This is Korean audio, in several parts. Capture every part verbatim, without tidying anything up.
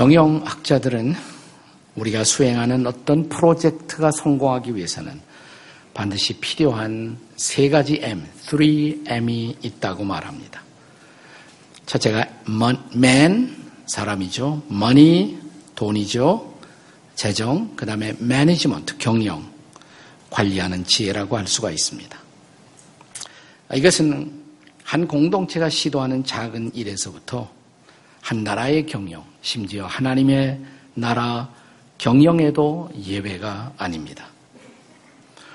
경영학자들은 우리가 수행하는 어떤 프로젝트가 성공하기 위해서는 반드시 필요한 세 가지 M, 쓰리 엠이 있다고 말합니다. 첫째가 man, 사람이죠. money, 돈이죠. 재정, 그 다음에 management, 경영, 관리하는 지혜라고 할 수가 있습니다. 이것은 한 공동체가 시도하는 작은 일에서부터 한 나라의 경영, 심지어 하나님의 나라 경영에도 예외가 아닙니다.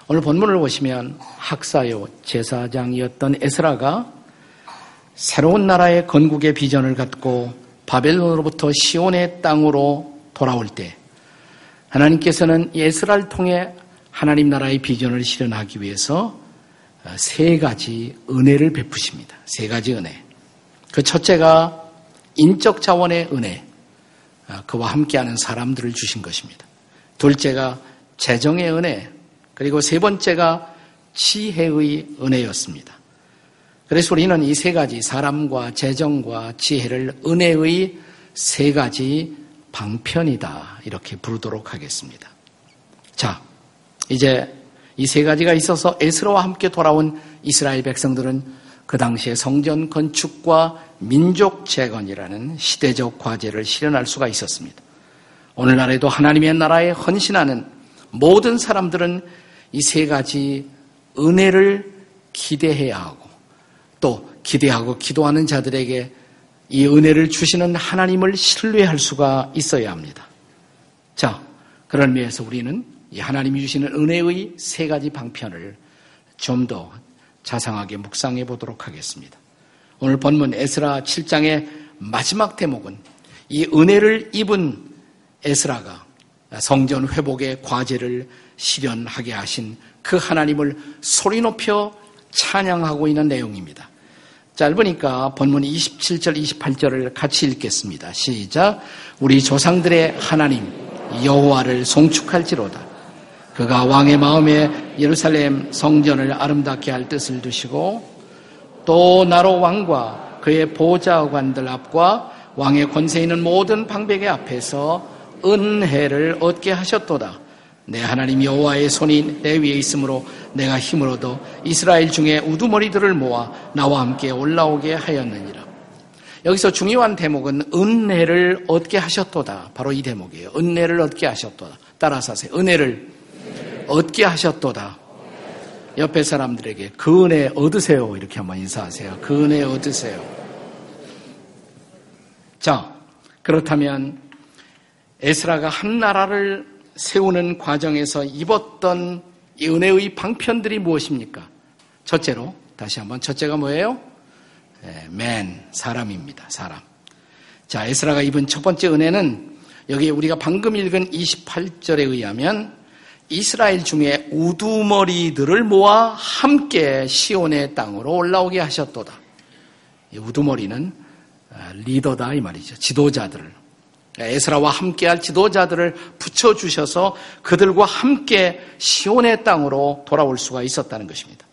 오늘 본문을 보시면 학사요 제사장이었던 에스라가 새로운 나라의 건국의 비전을 갖고 바벨론으로부터 시온의 땅으로 돌아올 때 하나님께서는 에스라를 통해 하나님 나라의 비전을 실현하기 위해서 세 가지 은혜를 베푸십니다. 세 가지 은혜. 그 첫째가 인적 자원의 은혜, 그와 함께하는 사람들을 주신 것입니다. 둘째가 재정의 은혜, 그리고 세 번째가 지혜의 은혜였습니다. 그래서 우리는 이 세 가지 사람과 재정과 지혜를 은혜의 세 가지 방편이다 이렇게 부르도록 하겠습니다. 자, 이제 이 세 가지가 있어서 에스라와 함께 돌아온 이스라엘 백성들은 그 당시에 성전 건축과 민족 재건이라는 시대적 과제를 실현할 수가 있었습니다. 오늘날에도 하나님의 나라에 헌신하는 모든 사람들은 이 세 가지 은혜를 기대해야 하고 또 기대하고 기도하는 자들에게 이 은혜를 주시는 하나님을 신뢰할 수가 있어야 합니다. 자, 그런 의미에서 우리는 이 하나님이 주시는 은혜의 세 가지 방편을 좀 더 자상하게 묵상해 보도록 하겠습니다. 오늘 본문 에스라 칠 장의 마지막 대목은 이 은혜를 입은 에스라가 성전 회복의 과제를 실현하게 하신 그 하나님을 소리 높여 찬양하고 있는 내용입니다. 짧으니까 본문 이십칠 절 이십팔 절을 같이 읽겠습니다. 시작! 우리 조상들의 하나님 여호와를 송축할지로다. 그가 왕의 마음에 예루살렘 성전을 아름답게 할 뜻을 두시고 또 나로 왕과 그의 보좌관들 앞과 왕의 권세 있는 모든 방백의 앞에서 은혜를 얻게 하셨도다. 내 하나님 여호와의 손이 내 위에 있으므로 내가 힘을 얻어 이스라엘 중에 우두머리들을 모아 나와 함께 올라오게 하였느니라. 여기서 중요한 대목은 은혜를 얻게 하셨도다. 바로 이 대목이에요. 은혜를 얻게 하셨도다. 따라서 하세요. 은혜를 얻게 하셨도다. 옆에 사람들에게 그 은혜 얻으세요. 이렇게 한번 인사하세요. 그 은혜 얻으세요. 자, 그렇다면 에스라가 한 나라를 세우는 과정에서 입었던 이 은혜의 방편들이 무엇입니까? 첫째로, 다시 한번 첫째가 뭐예요? 네, man, 사람입니다. 사람. 자, 에스라가 입은 첫 번째 은혜는 여기 우리가 방금 읽은 이십팔 절에 의하면 이스라엘 중에 우두머리들을 모아 함께 시온의 땅으로 올라오게 하셨도다. 이 우두머리는 리더다 이 말이죠. 지도자들을. 에스라와 함께할 지도자들을 붙여주셔서 그들과 함께 시온의 땅으로 돌아올 수가 있었다는 것입니다.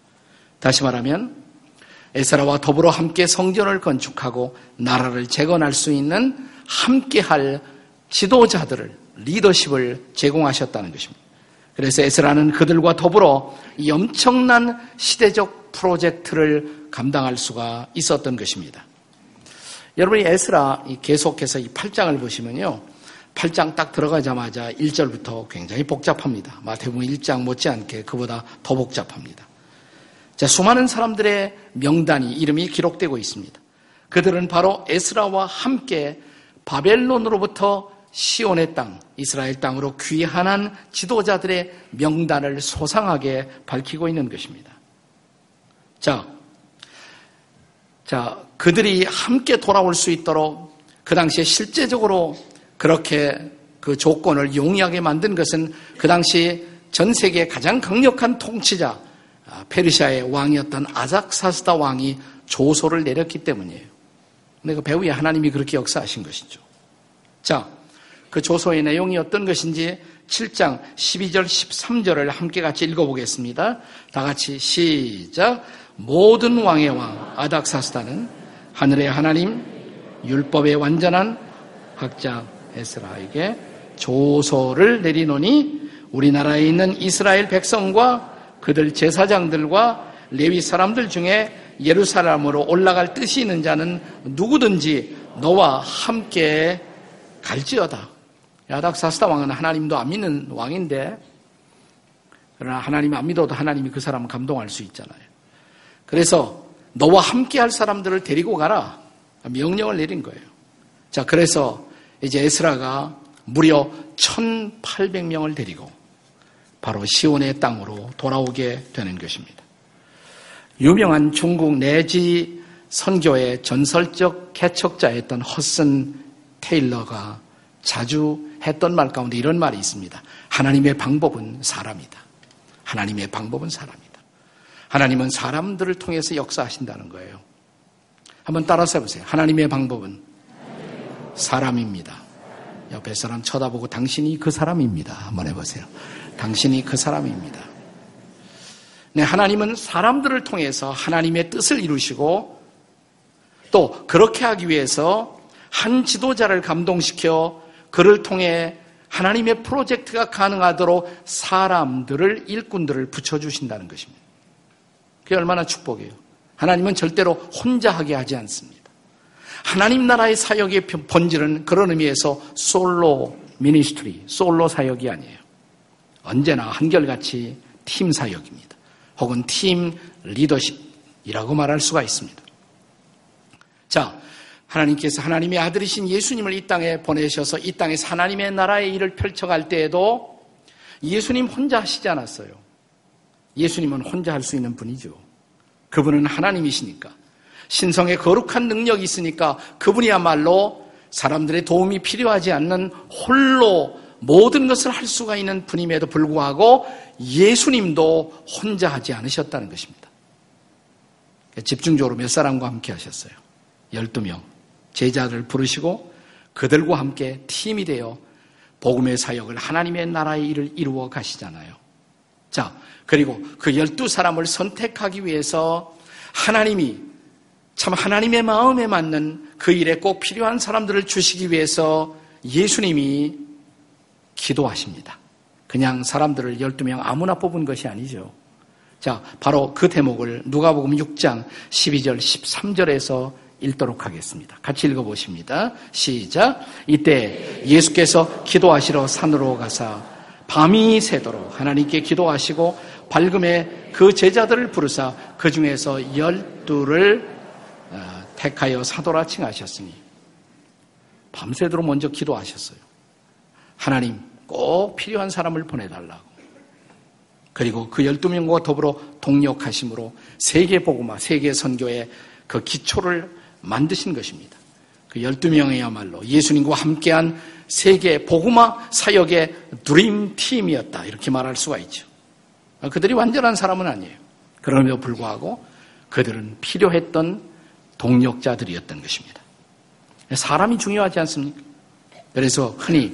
다시 말하면 에스라와 더불어 함께 성전을 건축하고 나라를 재건할 수 있는 함께할 지도자들을, 리더십을 제공하셨다는 것입니다. 그래서 에스라는 그들과 더불어 이 엄청난 시대적 프로젝트를 감당할 수가 있었던 것입니다. 여러분이 에스라 계속해서 이 팔 장을 보시면요. 팔 장 딱 들어가자마자 일 절부터 굉장히 복잡합니다. 마태복음 일 장 못지않게 그보다 더 복잡합니다. 자, 수많은 사람들의 명단이, 이름이 기록되고 있습니다. 그들은 바로 에스라와 함께 바벨론으로부터 시온의 땅, 이스라엘 땅으로 귀환한 지도자들의 명단을 소상하게 밝히고 있는 것입니다. 자, 자, 그들이 함께 돌아올 수 있도록 그 당시에 실제적으로 그렇게 그 조건을 용이하게 만든 것은 그 당시 전 세계의 가장 강력한 통치자, 페르시아의 왕이었던 아닥사스다 왕이 조소를 내렸기 때문이에요. 근데 그 배후에 하나님이 그렇게 역사하신 것이죠. 자, 그 조서의 내용이 어떤 것인지 칠 장 십이 절 십삼 절을 함께 같이 읽어보겠습니다. 다 같이 시작! 모든 왕의 왕 아닥사스다는 하늘의 하나님, 율법의 완전한 학자, 에스라에게 조서를 내리노니 우리나라에 있는 이스라엘 백성과 그들 제사장들과 레위 사람들 중에 예루살렘으로 올라갈 뜻이 있는 자는 누구든지 너와 함께 갈지어다. 아닥사스다 왕은 하나님도 안 믿는 왕인데, 그러나 하나님 안 믿어도 하나님이 그 사람을 감동할 수 있잖아요. 그래서 너와 함께 할 사람들을 데리고 가라. 명령을 내린 거예요. 자, 그래서 이제 에스라가 무려 천팔백 명을 데리고 바로 시온의 땅으로 돌아오게 되는 것입니다. 유명한 중국 내지 선교의 전설적 개척자였던 허슨 테일러가 자주 했던 말 가운데 이런 말이 있습니다. 하나님의 방법은 사람이다. 하나님의 방법은 사람이다. 하나님은 사람들을 통해서 역사하신다는 거예요. 한번 따라서 해보세요. 하나님의 방법은 사람입니다. 옆에 사람 쳐다보고 당신이 그 사람입니다. 한번 해보세요. 당신이 그 사람입니다. 네, 하나님은 사람들을 통해서 하나님의 뜻을 이루시고 또 그렇게 하기 위해서 한 지도자를 감동시켜 그를 통해 하나님의 프로젝트가 가능하도록 사람들을, 일꾼들을 붙여주신다는 것입니다. 그게 얼마나 축복이에요. 하나님은 절대로 혼자 하게 하지 않습니다. 하나님 나라의 사역의 본질은 그런 의미에서 솔로 미니스트리, 솔로 사역이 아니에요. 언제나 한결같이 팀 사역입니다. 혹은 팀 리더십이라고 말할 수가 있습니다. 자, 하나님께서 하나님의 아들이신 예수님을 이 땅에 보내셔서 이 땅에서 하나님의 나라의 일을 펼쳐갈 때에도 예수님 혼자 하시지 않았어요. 예수님은 혼자 할 수 있는 분이죠. 그분은 하나님이시니까. 신성의 거룩한 능력이 있으니까 그분이야말로 사람들의 도움이 필요하지 않는 홀로 모든 것을 할 수가 있는 분임에도 불구하고 예수님도 혼자 하지 않으셨다는 것입니다. 집중적으로 몇 사람과 함께 하셨어요? 열두 명. 제자를 부르시고 그들과 함께 팀이 되어 복음의 사역을, 하나님의 나라의 일을 이루어 가시잖아요. 자, 그리고 그 열두 사람을 선택하기 위해서 하나님이 참 하나님의 마음에 맞는 그 일에 꼭 필요한 사람들을 주시기 위해서 예수님이 기도하십니다. 그냥 사람들을 열두 명 아무나 뽑은 것이 아니죠. 자, 바로 그 대목을 누가복음 육 장 십이 절 십삼 절에서 읽도록 하겠습니다. 같이 읽어보십니다. 시작. 이때 예수께서 기도하시러 산으로 가사 밤이 새도록 하나님께 기도하시고 밝음에 그 제자들을 부르사 그 중에서 열두를 택하여 사도라 칭하셨으니 밤새도록 먼저 기도하셨어요. 하나님, 꼭 필요한 사람을 보내달라고. 그리고 그 열두 명과 더불어 동역하심으로 세계 복음화, 세계 선교의 그 기초를 만드신 것입니다. 그 열두 명이야말로 예수님과 함께한 세계 복음화 사역의 드림팀이었다. 이렇게 말할 수가 있죠. 그들이 완전한 사람은 아니에요. 그럼에도 불구하고 그들은 필요했던 동역자들이었던 것입니다. 사람이 중요하지 않습니까? 그래서 흔히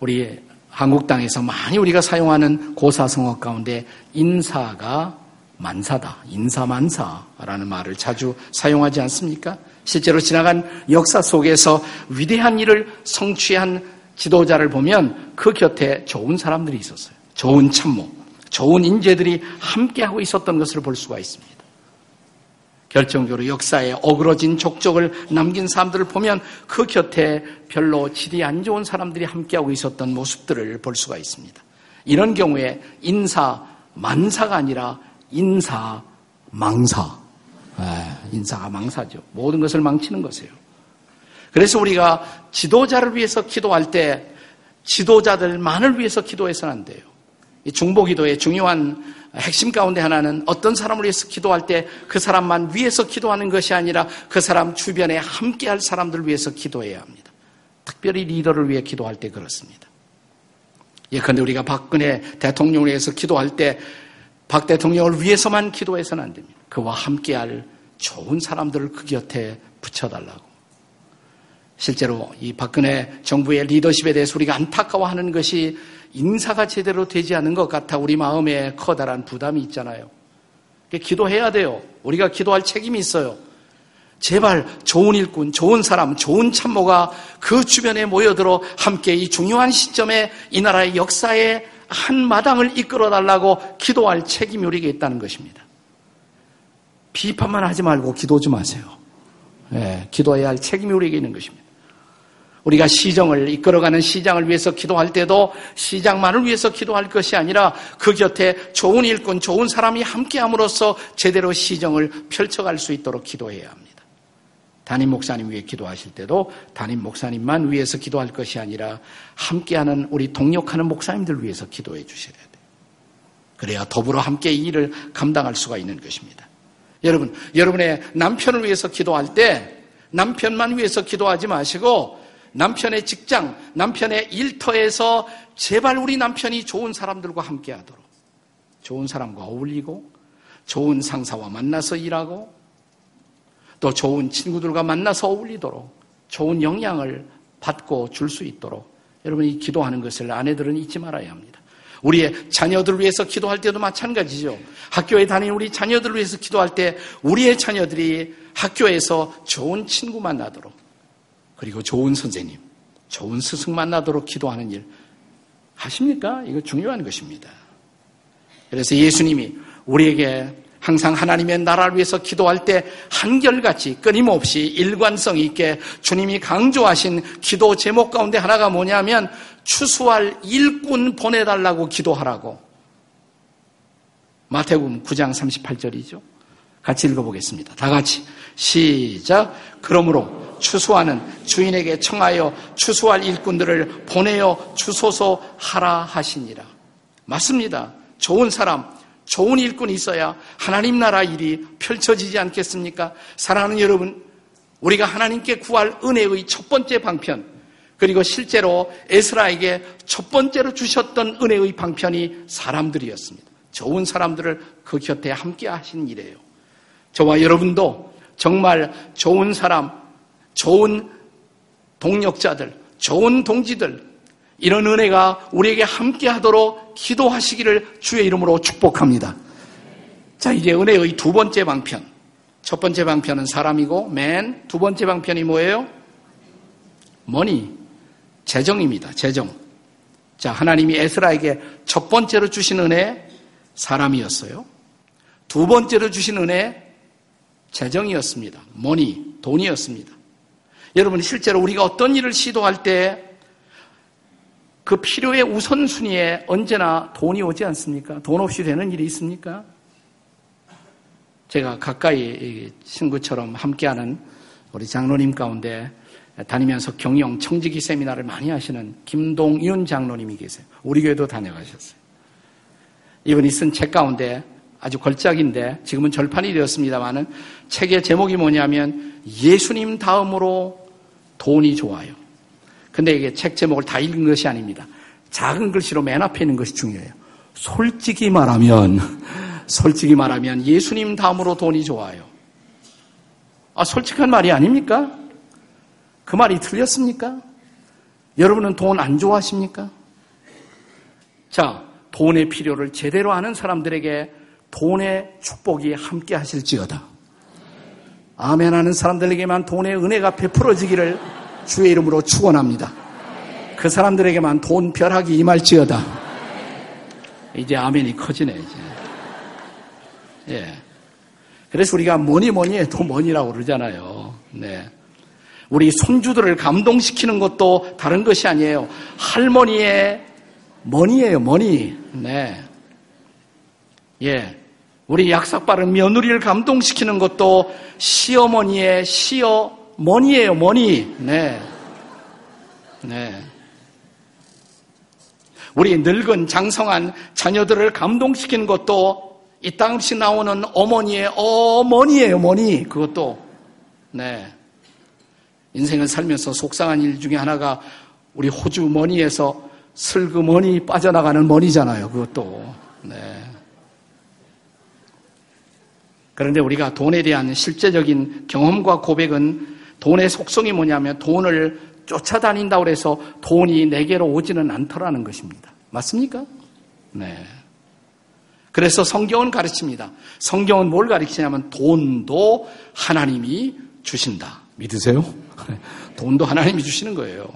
우리 한국 땅에서 많이 우리가 사용하는 고사성어 가운데 인사가 만사다, 인사만사라는 말을 자주 사용하지 않습니까? 실제로 지나간 역사 속에서 위대한 일을 성취한 지도자를 보면 그 곁에 좋은 사람들이 있었어요. 좋은 참모, 좋은 인재들이 함께하고 있었던 것을 볼 수가 있습니다. 결정적으로 역사에 어그러진 족적을 남긴 사람들을 보면 그 곁에 별로 질이 안 좋은 사람들이 함께하고 있었던 모습들을 볼 수가 있습니다. 이런 경우에 인사만사가 아니라 인사망사. 인사가 망사죠. 모든 것을 망치는 것이에요. 그래서 우리가 지도자를 위해서 기도할 때 지도자들만을 위해서 기도해서는 안 돼요. 이 중보기도의 중요한 핵심 가운데 하나는 어떤 사람을 위해서 기도할 때 그 사람만 위해서 기도하는 것이 아니라 그 사람 주변에 함께할 사람들을 위해서 기도해야 합니다. 특별히 리더를 위해 기도할 때 그렇습니다. 예컨대 우리가 박근혜 대통령을 위해서 기도할 때 박 대통령을 위해서만 기도해서는 안 됩니다. 그와 함께할 좋은 사람들을 그 곁에 붙여달라고. 실제로 이 박근혜 정부의 리더십에 대해서 우리가 안타까워하는 것이 인사가 제대로 되지 않은 것 같아 우리 마음에 커다란 부담이 있잖아요. 기도해야 돼요. 우리가 기도할 책임이 있어요. 제발 좋은 일꾼, 좋은 사람, 좋은 참모가 그 주변에 모여들어 함께 이 중요한 시점에 이 나라의 역사의 한 마당을 이끌어달라고 기도할 책임이 우리에게 있다는 것입니다. 비판만 하지 말고 기도 좀 하세요. 예, 기도해야 할 책임이 우리에게 있는 것입니다. 우리가 시정을 이끌어가는 시장을 위해서 기도할 때도 시장만을 위해서 기도할 것이 아니라 그 곁에 좋은 일꾼, 좋은 사람이 함께함으로써 제대로 시정을 펼쳐갈 수 있도록 기도해야 합니다. 담임 목사님 위해 기도하실 때도 담임 목사님만 위해서 기도할 것이 아니라 함께하는 우리 동역하는 목사님들 위해서 기도해 주셔야 돼요. 그래야 더불어 함께 이 일을 감당할 수가 있는 것입니다. 여러분, 여러분의 남편을 위해서 기도할 때 남편만 위해서 기도하지 마시고 남편의 직장, 남편의 일터에서 제발 우리 남편이 좋은 사람들과 함께하도록, 좋은 사람과 어울리고 좋은 상사와 만나서 일하고 또 좋은 친구들과 만나서 어울리도록 좋은 영향을 받고 줄 수 있도록 여러분이 기도하는 것을 아내들은 잊지 말아야 합니다. 우리의 자녀들을 위해서 기도할 때도 마찬가지죠. 학교에 다니는 우리 자녀들을 위해서 기도할 때 우리의 자녀들이 학교에서 좋은 친구 만나도록 그리고 좋은 선생님, 좋은 스승 만나도록 기도하는 일 하십니까? 이거 중요한 것입니다. 그래서 예수님이 우리에게 항상 하나님의 나라를 위해서 기도할 때 한결같이 끊임없이 일관성 있게 주님이 강조하신 기도 제목 가운데 하나가 뭐냐면 추수할 일꾼 보내달라고 기도하라고. 마태복음 구 장 삼십팔 절이죠. 같이 읽어보겠습니다. 다 같이 시작. 그러므로 추수하는 주인에게 청하여 추수할 일꾼들을 보내어 주소서 하라 하시니라. 맞습니다. 좋은 사람, 좋은 일꾼이 있어야 하나님 나라 일이 펼쳐지지 않겠습니까? 사랑하는 여러분, 우리가 하나님께 구할 은혜의 첫 번째 방편, 그리고 실제로 에스라에게 첫 번째로 주셨던 은혜의 방편이 사람들이었습니다. 좋은 사람들을 그 곁에 함께 하신 일이에요. 저와 여러분도 정말 좋은 사람, 좋은 동역자들, 좋은 동지들, 이런 은혜가 우리에게 함께하도록 기도하시기를 주의 이름으로 축복합니다. 자, 이제 은혜의 두 번째 방편. 첫 번째 방편은 사람이고, 맨 두 번째 방편이 뭐예요? 머니, 재정입니다. 재정. 자, 하나님이 에스라에게 첫 번째로 주신 은혜, 사람이었어요. 두 번째로 주신 은혜, 재정이었습니다. 머니, 돈이었습니다. 여러분, 실제로 우리가 어떤 일을 시도할 때 그 필요의 우선순위에 언제나 돈이 오지 않습니까? 돈 없이 되는 일이 있습니까? 제가 가까이 친구처럼 함께하는 우리 장로님 가운데 다니면서 경영 청지기 세미나를 많이 하시는 김동윤 장로님이 계세요. 우리 교회도 다녀가셨어요. 이분이 쓴 책 가운데 아주 걸작인데 지금은 절판이 되었습니다만은 책의 제목이 뭐냐면 예수님 다음으로 돈이 좋아요. 근데 이게 책 제목을 다 읽은 것이 아닙니다. 작은 글씨로 맨 앞에 있는 것이 중요해요. 솔직히 말하면 솔직히 말하면 예수님 다음으로 돈이 좋아요. 아, 솔직한 말이 아닙니까? 그 말이 틀렸습니까? 여러분은 돈 안 좋아하십니까? 자, 돈의 필요를 제대로 아는 사람들에게 돈의 축복이 함께 하실지어다. 아멘 하는 사람들에게만 돈의 은혜가 베풀어지기를 주의 이름으로 축원합니다. 그 사람들에게만 돈 벼락이 임할지어다. 이제 아멘이 커지네, 이제. 예. 그래서 우리가 뭐니 뭐니 해도 뭐니라고 그러잖아요. 네. 우리 손주들을 감동시키는 것도 다른 것이 아니에요. 할머니의 머니예요, 머니. 네. 예, 우리 약삭빠른 며느리를 감동시키는 것도 시어머니의 시어머니예요, 머니. 네, 네. 우리 늙은 장성한 자녀들을 감동시키는 것도 이 땅없이 나오는 어머니의 어머니예요, 머니. 그것도. 네. 인생을 살면서 속상한 일 중에 하나가 우리 호주 머니에서 슬그머니 빠져나가는 머니잖아요, 그것도. 네. 그런데 우리가 돈에 대한 실제적인 경험과 고백은 돈의 속성이 뭐냐면 돈을 쫓아다닌다고 해서 돈이 내게로 오지는 않더라는 것입니다. 맞습니까? 네. 그래서 성경은 가르칩니다. 성경은 뭘 가르치냐면 돈도 하나님이 주신다. 믿으세요? 돈도 하나님이 주시는 거예요.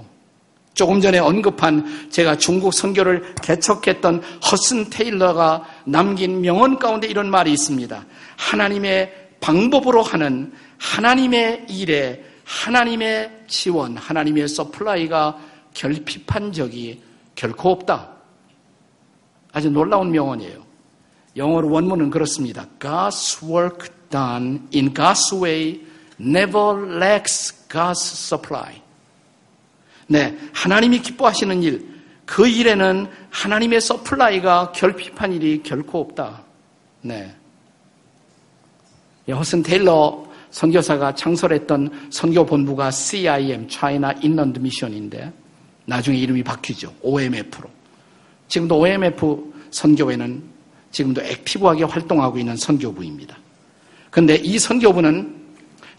조금 전에 언급한 제가 중국 선교를 개척했던 허슨 테일러가 남긴 명언 가운데 이런 말이 있습니다. 하나님의 방법으로 하는 하나님의 일에 하나님의 지원, 하나님의 서플라이가 결핍한 적이 결코 없다. 아주 놀라운 명언이에요. 영어로 원문은 그렇습니다. God's work done in God's way never lacks God's supply. 네, 하나님이 기뻐하시는 일, 그 일에는 하나님의 서플라이가 결핍한 일이 결코 없다. 네, 허슨 테일러 선교사가 창설했던 선교본부가 C I M, China Inland Mission인데 나중에 이름이 바뀌죠. O M F로. 지금도 O M F 선교회는 지금도 액티브하게 활동하고 있는 선교부입니다. 그런데 이 선교부는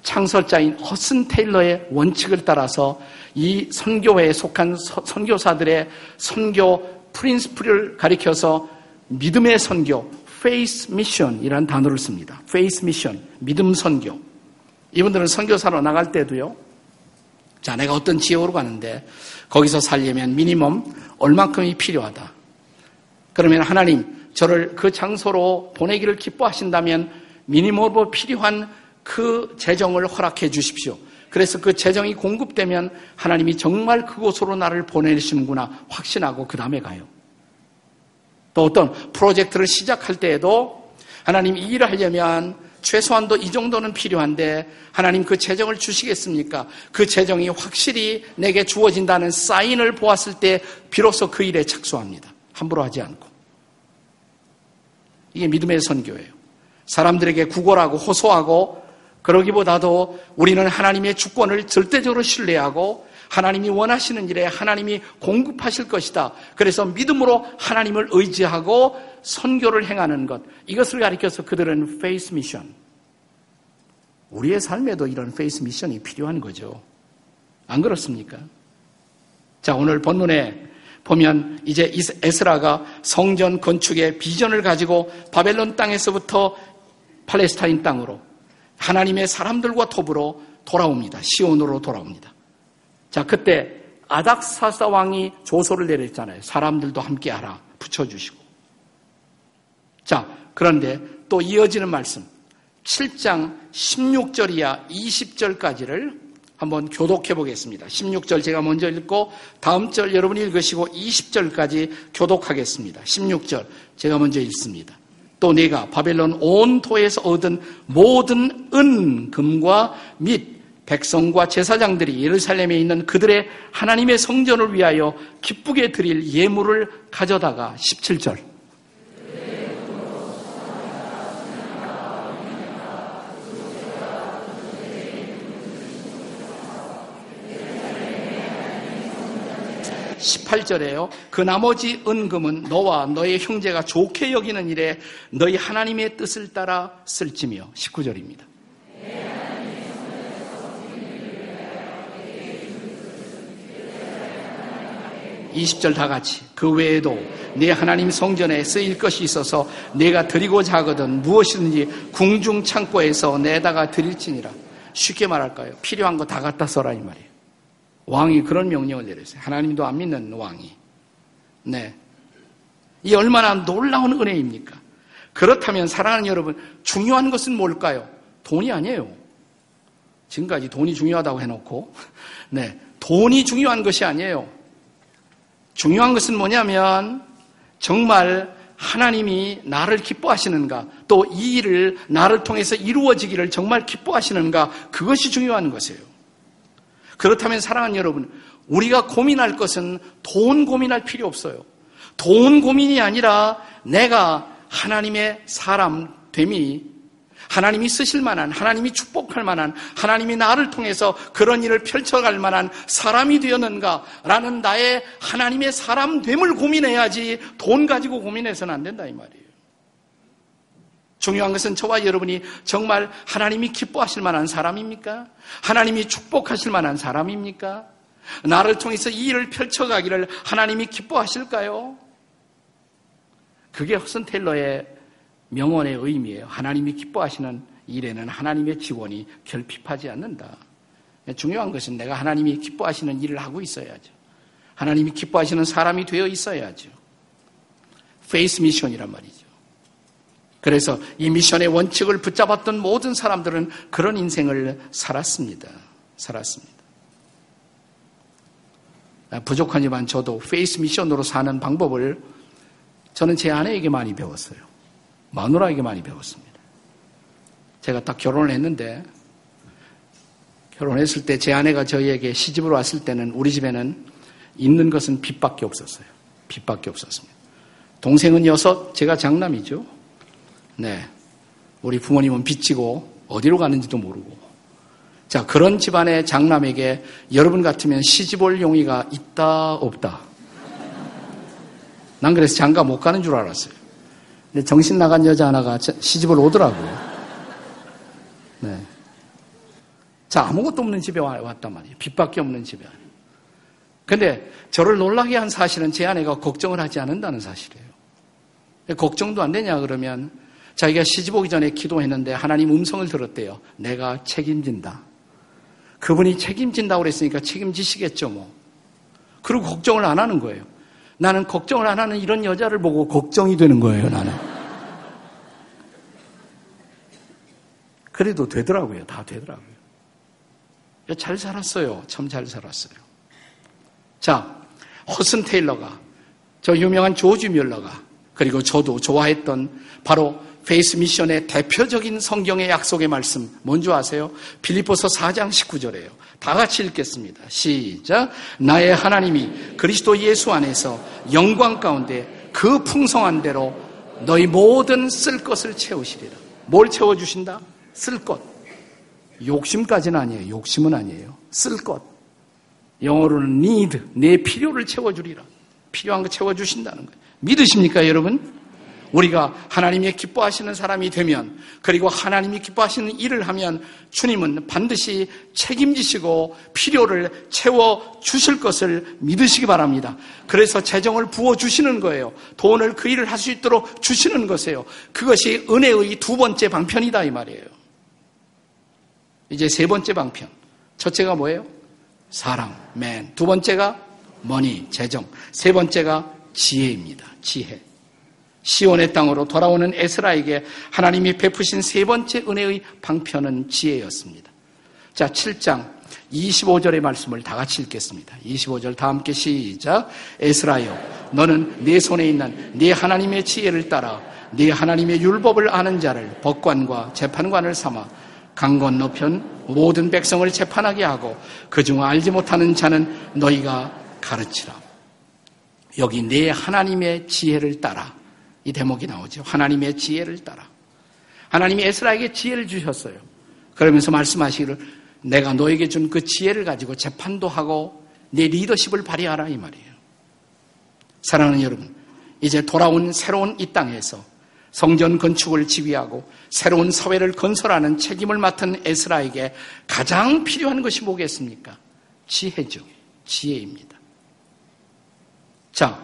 창설자인 허슨 테일러의 원칙을 따라서 이 선교회에 속한 서, 선교사들의 선교 프린스플을 가리켜서 믿음의 선교, Faith Mission이라는 단어를 씁니다. Faith Mission, 믿음 선교. 이분들은 선교사로 나갈 때도요. 자, 내가 어떤 지역으로 가는데 거기서 살려면 미니멈 얼만큼이 필요하다. 그러면 하나님 저를 그 장소로 보내기를 기뻐하신다면 미니멈으로 필요한 그 재정을 허락해 주십시오. 그래서 그 재정이 공급되면 하나님이 정말 그곳으로 나를 보내시는구나 확신하고 그 다음에 가요. 또 어떤 프로젝트를 시작할 때에도 하나님 이 일을 하려면 최소한도 이 정도는 필요한데 하나님 그 재정을 주시겠습니까? 그 재정이 확실히 내게 주어진다는 사인을 보았을 때 비로소 그 일에 착수합니다. 함부로 하지 않고. 이게 믿음의 선교예요. 사람들에게 구걸하고 호소하고 그러기보다도 우리는 하나님의 주권을 절대적으로 신뢰하고 하나님이 원하시는 일에 하나님이 공급하실 것이다. 그래서 믿음으로 하나님을 의지하고 선교를 행하는 것. 이것을 가리켜서 그들은 페이스 미션. 우리의 삶에도 이런 페이스 미션이 필요한 거죠. 안 그렇습니까? 자, 오늘 본문에 보면 이제 에스라가 성전 건축의 비전을 가지고 바벨론 땅에서부터 팔레스타인 땅으로 하나님의 사람들과 더불어 돌아옵니다. 시온으로 돌아옵니다. 자, 그때 아닥사스다 왕이 조소를 내렸잖아요. 사람들도 함께하라 붙여주시고. 자, 그런데 또 이어지는 말씀 칠 장 십육 절이야 이십 절까지를 한번 교독해 보겠습니다. 십육 절 제가 먼저 읽고 다음 절 여러분이 읽으시고 이십 절까지 교독하겠습니다. 십육 절 제가 먼저 읽습니다. 또 내가 바벨론 온 토에서 얻은 모든 은, 금과 및 백성과 제사장들이 예루살렘에 있는 그들의 하나님의 성전을 위하여 기쁘게 드릴 예물을 가져다가 십칠 절. 십팔 절에요. 그 나머지 은금은 너와 너의 형제가 좋게 여기는 일에 너희 하나님의 뜻을 따라 쓸지며. 십구 절입니다. 이십 절 다 같이. 그 외에도 내 하나님 성전에 쓰일 것이 있어서 내가 드리고자 하거든 무엇이든지 궁중 창고에서 내다가 드릴지니라. 쉽게 말할까요? 필요한 거 다 갖다 써라 이 말이에요. 왕이 그런 명령을 내렸어요. 하나님도 안 믿는 왕이. 네, 이 얼마나 놀라운 은혜입니까? 그렇다면 사랑하는 여러분, 중요한 것은 뭘까요? 돈이 아니에요. 지금까지 돈이 중요하다고 해놓고 네, 돈이 중요한 것이 아니에요. 중요한 것은 뭐냐면 정말 하나님이 나를 기뻐하시는가, 또 이 일을 나를 통해서 이루어지기를 정말 기뻐하시는가, 그것이 중요한 것이에요. 그렇다면 사랑하는 여러분, 우리가 고민할 것은 돈 고민할 필요 없어요. 돈 고민이 아니라 내가 하나님의 사람 됨이, 하나님이 쓰실 만한, 하나님이 축복할 만한, 하나님이 나를 통해서 그런 일을 펼쳐갈 만한 사람이 되었는가라는 나의 하나님의 사람됨을 고민해야지 돈 가지고 고민해서는 안 된다 이 말이에요. 중요한 것은 저와 여러분이 정말 하나님이 기뻐하실 만한 사람입니까? 하나님이 축복하실 만한 사람입니까? 나를 통해서 이 일을 펼쳐가기를 하나님이 기뻐하실까요? 그게 허슨 테일러의 명언의 의미예요. 하나님이 기뻐하시는 일에는 하나님의 지원이 결핍하지 않는다. 중요한 것은 내가 하나님이 기뻐하시는 일을 하고 있어야죠. 하나님이 기뻐하시는 사람이 되어 있어야죠. 페이스 미션이란 말이죠. 그래서 이 미션의 원칙을 붙잡았던 모든 사람들은 그런 인생을 살았습니다. 살았습니다. 부족하지만 저도 페이스 미션으로 사는 방법을 저는 제 아내에게 많이 배웠어요. 마누라에게 많이 배웠습니다. 제가 딱 결혼을 했는데 결혼했을 때 제 아내가 저희에게 시집으로 왔을 때는 우리 집에는 있는 것은 빚밖에 없었어요. 빚밖에 없었습니다. 동생은 여섯, 제가 장남이죠. 네, 우리 부모님은 빚지고 어디로 가는지도 모르고. 자, 그런 집안의 장남에게 여러분 같으면 시집올 용의가 있다 없다. 난 그래서 장가 못 가는 줄 알았어요. 근데 정신 나간 여자 하나가 시집을 오더라고요. 네. 자, 아무것도 없는 집에 왔단 말이에요. 빚밖에 없는 집에. 근데 저를 놀라게 한 사실은 제 아내가 걱정을 하지 않는다는 사실이에요. 걱정도 안 되냐 그러면 자기가 시집 오기 전에 기도했는데 하나님 음성을 들었대요. 내가 책임진다. 그분이 책임진다고 그랬으니까 책임지시겠죠, 뭐. 그리고 걱정을 안 하는 거예요. 나는 걱정을 안 하는 이런 여자를 보고 걱정이 되는 거예요, 나는. 그래도 되더라고요. 다 되더라고요. 잘 살았어요. 참 잘 살았어요. 자, 허슨 테일러가, 저 유명한 조지 뮬러가, 그리고 저도 좋아했던 바로 페이스 미션의 대표적인 성경의 약속의 말씀 뭔지 아세요? 빌립보서 사 장 십구 절이에요. 다 같이 읽겠습니다. 시작! 나의 하나님이 그리스도 예수 안에서 영광 가운데 그 풍성한 대로 너희 모든 쓸 것을 채우시리라. 뭘 채워주신다? 쓸 것. 욕심까지는 아니에요. 욕심은 아니에요. 쓸 것. 영어로는 need, 내 필요를 채워주리라. 필요한 거 채워주신다는 거예요. 믿으십니까, 여러분? 우리가 하나님의 기뻐하시는 사람이 되면, 그리고 하나님이 기뻐하시는 일을 하면 주님은 반드시 책임지시고 필요를 채워주실 것을 믿으시기 바랍니다. 그래서 재정을 부어주시는 거예요. 돈을 그 일을 할 수 있도록 주시는 것이에요. 그것이 은혜의 두 번째 방편이다 이 말이에요. 이제 세 번째 방편. 첫째가 뭐예요? 사랑, man. 두 번째가 money, 재정. 세 번째가 지혜입니다. 지혜. 시온의 땅으로 돌아오는 에스라에게 하나님이 베푸신 세 번째 은혜의 방편은 지혜였습니다. 자, 칠 장 이십오 절의 말씀을 다 같이 읽겠습니다. 이십오 절 다 함께 시작. 에스라여, 너는 내 손에 있는 네 하나님의 지혜를 따라 네 하나님의 율법을 아는 자를 법관과 재판관을 삼아 강 건너편 모든 백성을 재판하게 하고 그중 알지 못하는 자는 너희가 가르치라. 여기 네 하나님의 지혜를 따라 이 대목이 나오죠. 하나님의 지혜를 따라. 하나님이 에스라에게 지혜를 주셨어요. 그러면서 말씀하시기를 내가 너에게 준 그 지혜를 가지고 재판도 하고 내 리더십을 발휘하라 이 말이에요. 사랑하는 여러분, 이제 돌아온 새로운 이 땅에서 성전 건축을 지휘하고 새로운 사회를 건설하는 책임을 맡은 에스라에게 가장 필요한 것이 뭐겠습니까? 지혜죠. 지혜입니다. 자,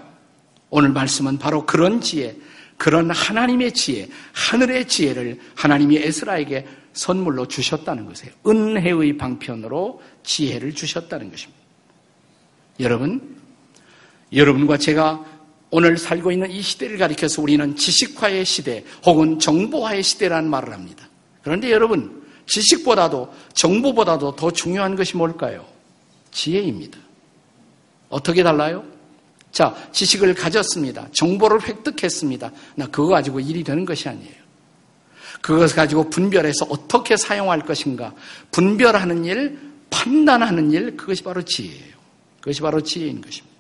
오늘 말씀은 바로 그런 지혜, 그런 하나님의 지혜, 하늘의 지혜를 하나님이 에스라에게 선물로 주셨다는 것이에요. 은혜의 방편으로 지혜를 주셨다는 것입니다. 여러분, 여러분과 제가 오늘 살고 있는 이 시대를 가리켜서 우리는 지식화의 시대 혹은 정보화의 시대라는 말을 합니다. 그런데 여러분, 지식보다도 정보보다도 더 중요한 것이 뭘까요? 지혜입니다. 어떻게 달라요? 자, 지식을 가졌습니다. 정보를 획득했습니다. 나 그거 가지고 일이 되는 것이 아니에요. 그것을 가지고 분별해서 어떻게 사용할 것인가. 분별하는 일, 판단하는 일, 그것이 바로 지혜예요. 그것이 바로 지혜인 것입니다.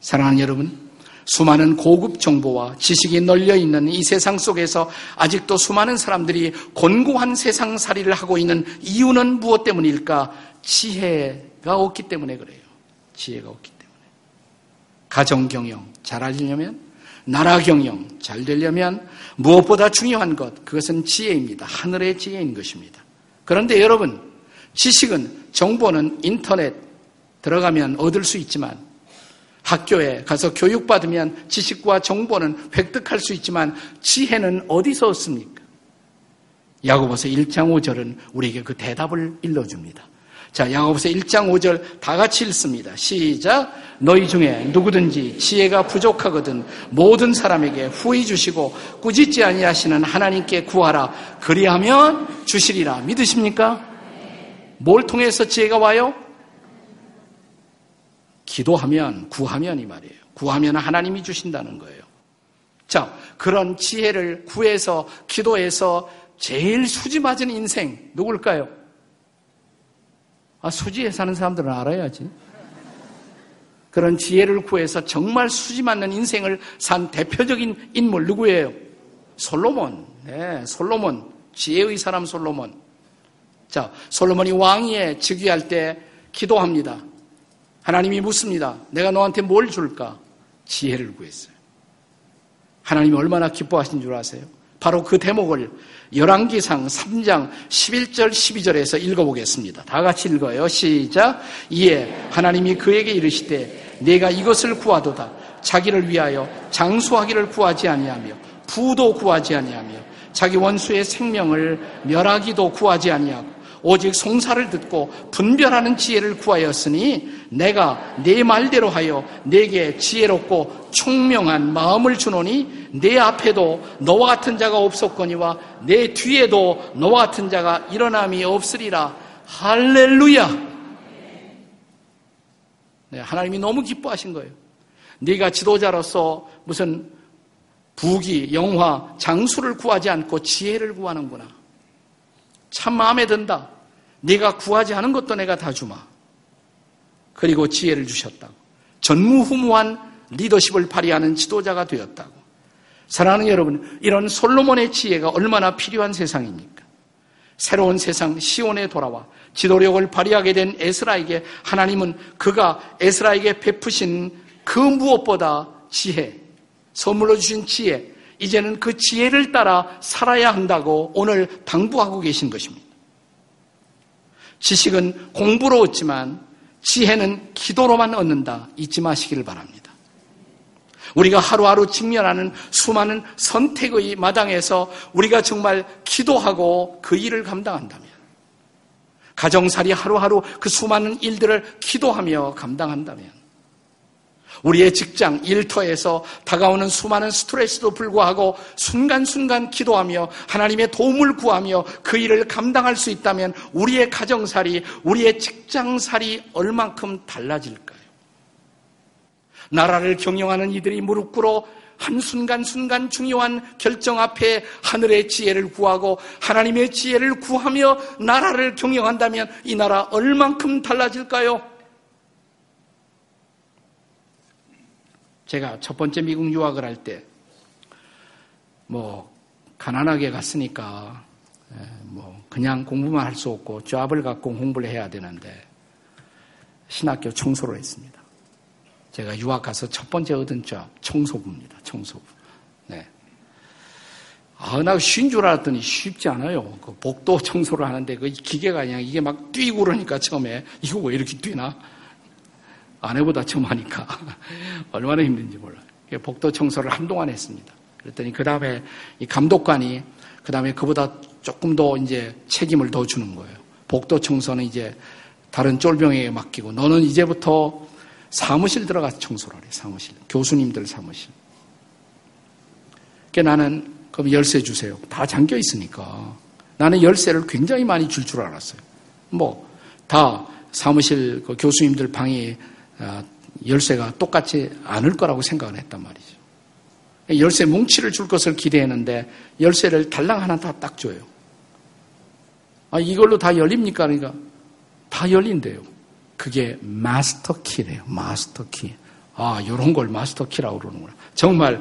사랑하는 여러분, 수많은 고급 정보와 지식이 널려있는 이 세상 속에서 아직도 수많은 사람들이 곤고한 세상살이를 하고 있는 이유는 무엇 때문일까? 지혜가 없기 때문에 그래요. 지혜가 없기 때문에. 가정경영 잘 하려면, 나라경영 잘 되려면 무엇보다 중요한 것, 그것은 지혜입니다. 하늘의 지혜인 것입니다. 그런데 여러분, 지식은, 정보는 인터넷 들어가면 얻을 수 있지만, 학교에 가서 교육받으면 지식과 정보는 획득할 수 있지만 지혜는 어디서 얻습니까? 야고보서 일 장 오 절은 우리에게 그 대답을 일러줍니다. 자, 야고보서 일 장 오 절 다 같이 읽습니다. 시작! 너희 중에 누구든지 지혜가 부족하거든 모든 사람에게 후히 주시고 꾸짖지 아니하시는 하나님께 구하라. 그리하면 주시리라. 믿으십니까? 뭘 통해서 지혜가 와요? 기도하면, 구하면 이 말이에요. 구하면 하나님이 주신다는 거예요. 자, 그런 지혜를 구해서 기도해서 제일 수지 맞은 인생 누굴까요? 아, 수지에 사는 사람들은 알아야지. 그런 지혜를 구해서 정말 수지 맞는 인생을 산 대표적인 인물 누구예요? 솔로몬. 네, 솔로몬. 지혜의 사람 솔로몬. 자, 솔로몬이 왕위에 즉위할 때 기도합니다. 하나님이 묻습니다. 내가 너한테 뭘 줄까? 지혜를 구했어요. 하나님이 얼마나 기뻐하신 줄 아세요? 바로 그 대목을 열왕기상 삼 장 십일 절 십이 절에서 읽어보겠습니다. 다 같이 읽어요. 시작! 이에 하나님이 그에게 이르시되 내가 이것을 구하도다. 자기를 위하여 장수하기를 구하지 아니하며 부도 구하지 아니하며 자기 원수의 생명을 멸하기도 구하지 아니하고 오직 송사를 듣고 분별하는 지혜를 구하였으니 내가 네 말대로 하여 네게 지혜롭고 총명한 마음을 주노니 네 앞에도 너와 같은 자가 없었거니와 네 뒤에도 너와 같은 자가 일어남이 없으리라. 할렐루야. 네, 하나님이 너무 기뻐하신 거예요. 네가 지도자로서 무슨 부귀, 영화, 장수를 구하지 않고 지혜를 구하는구나. 참 마음에 든다. 네가 구하지 않은 것도 내가 다 주마. 그리고 지혜를 주셨다고. 전무후무한 리더십을 발휘하는 지도자가 되었다고. 사랑하는 여러분, 이런 솔로몬의 지혜가 얼마나 필요한 세상입니까? 새로운 세상 시온에 돌아와 지도력을 발휘하게 된 에스라에게 하나님은 그가 에스라에게 베푸신 그 무엇보다 지혜, 선물로 주신 지혜, 이제는 그 지혜를 따라 살아야 한다고 오늘 당부하고 계신 것입니다. 지식은 공부로 얻지만 지혜는 기도로만 얻는다. 잊지 마시길 바랍니다. 우리가 하루하루 직면하는 수많은 선택의 마당에서 우리가 정말 기도하고 그 일을 감당한다면, 가정살이 하루하루 그 수많은 일들을 기도하며 감당한다면, 우리의 직장, 일터에서 다가오는 수많은 스트레스도 불구하고 순간순간 기도하며 하나님의 도움을 구하며 그 일을 감당할 수 있다면 우리의 가정살이, 우리의 직장살이 얼만큼 달라질까요? 나라를 경영하는 이들이 무릎 꿇어 한순간순간 중요한 결정 앞에 하늘의 지혜를 구하고 하나님의 지혜를 구하며 나라를 경영한다면 이 나라 얼만큼 달라질까요? 제가 첫 번째 미국 유학을 할 때, 뭐, 가난하게 갔으니까, 뭐, 그냥 공부만 할 수 없고, 잡을 갖고 공부를 해야 되는데, 신학교 청소를 했습니다. 제가 유학 가서 첫 번째 얻은 잡, 청소부입니다. 청소부. 네. 아, 나 쉰 줄 알았더니 쉽지 않아요. 그 복도 청소를 하는데, 그 기계가 그냥 이게 막 뛰고 그러니까 처음에, 이거 왜 이렇게 뛰나? 아내보다 처음 하니까 얼마나 힘든지 몰라요. 복도 청소를 한동안 했습니다. 그랬더니 그 다음에 이 감독관이 그 다음에 그보다 조금 더 이제 책임을 더 주는 거예요. 복도 청소는 이제 다른 쫄병에게 맡기고 너는 이제부터 사무실 들어가서 청소를 하래. 사무실. 교수님들 사무실. 그러니까 나는 그럼 열쇠 주세요. 다 잠겨 있으니까. 나는 열쇠를 굉장히 많이 줄 줄 알았어요. 뭐 다 사무실 그 교수님들 방이 아, 열쇠가 똑같지 않을 거라고 생각을 했단 말이죠. 열쇠 뭉치를 줄 것을 기대했는데 열쇠를 달랑 하나 다 딱 줘요. 아, 이걸로 다 열립니까? 그러니까 다 열린대요. 그게 마스터키래요. 마스터키. 아, 이런 걸 마스터키라고 그러는구나. 정말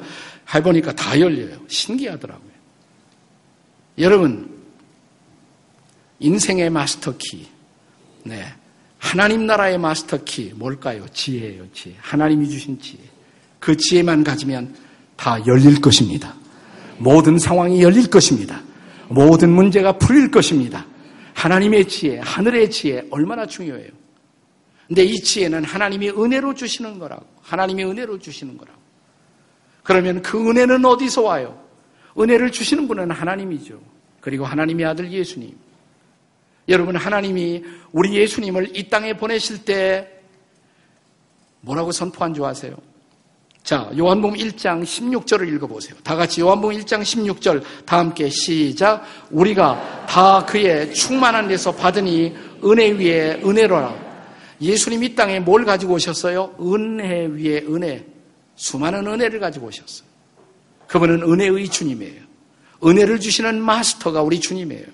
해보니까 다 열려요. 신기하더라고요. 여러분, 인생의 마스터키. 네. 하나님 나라의 마스터키 뭘까요? 지혜예요. 지혜. 하나님이 주신 지혜. 그 지혜만 가지면 다 열릴 것입니다. 모든 상황이 열릴 것입니다. 모든 문제가 풀릴 것입니다. 하나님의 지혜, 하늘의 지혜 얼마나 중요해요. 근데 이 지혜는 하나님이 은혜로 주시는 거라고. 하나님이 은혜로 주시는 거라고. 그러면 그 은혜는 어디서 와요? 은혜를 주시는 분은 하나님이죠. 그리고 하나님의 아들 예수님. 여러분, 하나님이 우리 예수님을 이 땅에 보내실 때 뭐라고 선포한 줄 아세요? 자, 요한복음 일 장 십육 절을 읽어보세요. 다 같이 요한복음 일 장 십육 절 다 함께 시작. 우리가 다 그의 충만한 데서 받으니 은혜 위에 은혜로라. 예수님 이 땅에 뭘 가지고 오셨어요? 은혜 위에 은혜. 수많은 은혜를 가지고 오셨어요. 그분은 은혜의 주님이에요. 은혜를 주시는 마스터가 우리 주님이에요.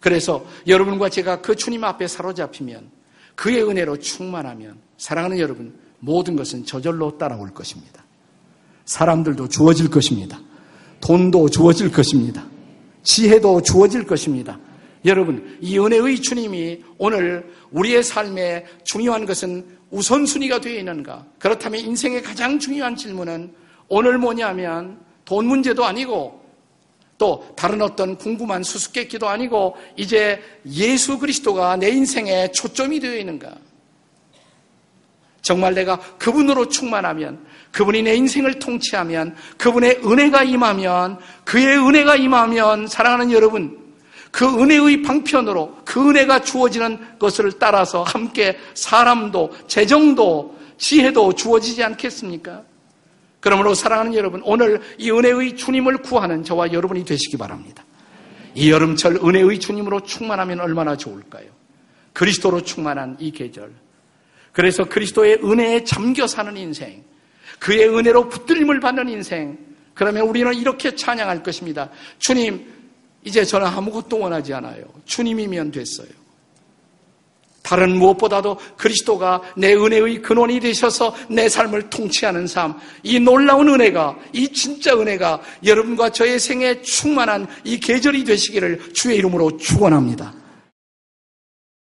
그래서 여러분과 제가 그 주님 앞에 사로잡히면, 그의 은혜로 충만하면, 사랑하는 여러분, 모든 것은 저절로 따라올 것입니다. 사람들도 주어질 것입니다. 돈도 주어질 것입니다. 지혜도 주어질 것입니다. 여러분, 이 은혜의 주님이 오늘 우리의 삶에 중요한 것은 우선순위가 되어 있는가? 그렇다면 인생의 가장 중요한 질문은 오늘 뭐냐면 돈 문제도 아니고 또 다른 어떤 궁금한 수수께끼도 아니고 이제 예수 그리스도가 내 인생에 초점이 되어 있는가? 정말 내가 그분으로 충만하면, 그분이 내 인생을 통치하면, 그분의 은혜가 임하면, 그의 은혜가 임하면, 사랑하는 여러분, 그 은혜의 방편으로 그 은혜가 주어지는 것을 따라서 함께 사람도, 재정도, 지혜도 주어지지 않겠습니까? 그러므로 사랑하는 여러분, 오늘 이 은혜의 주님을 구하는 저와 여러분이 되시기 바랍니다. 이 여름철 은혜의 주님으로 충만하면 얼마나 좋을까요? 그리스도로 충만한 이 계절. 그래서 그리스도의 은혜에 잠겨 사는 인생, 그의 은혜로 붙들림을 받는 인생, 그러면 우리는 이렇게 찬양할 것입니다. 주님, 이제 저는 아무것도 원하지 않아요. 주님이면 됐어요. 다른 무엇보다도 그리스도가 내 은혜의 근원이 되셔서 내 삶을 통치하는 삶, 이 놀라운 은혜가, 이 진짜 은혜가 여러분과 저의 생에 충만한 이 계절이 되시기를 주의 이름으로 축원합니다.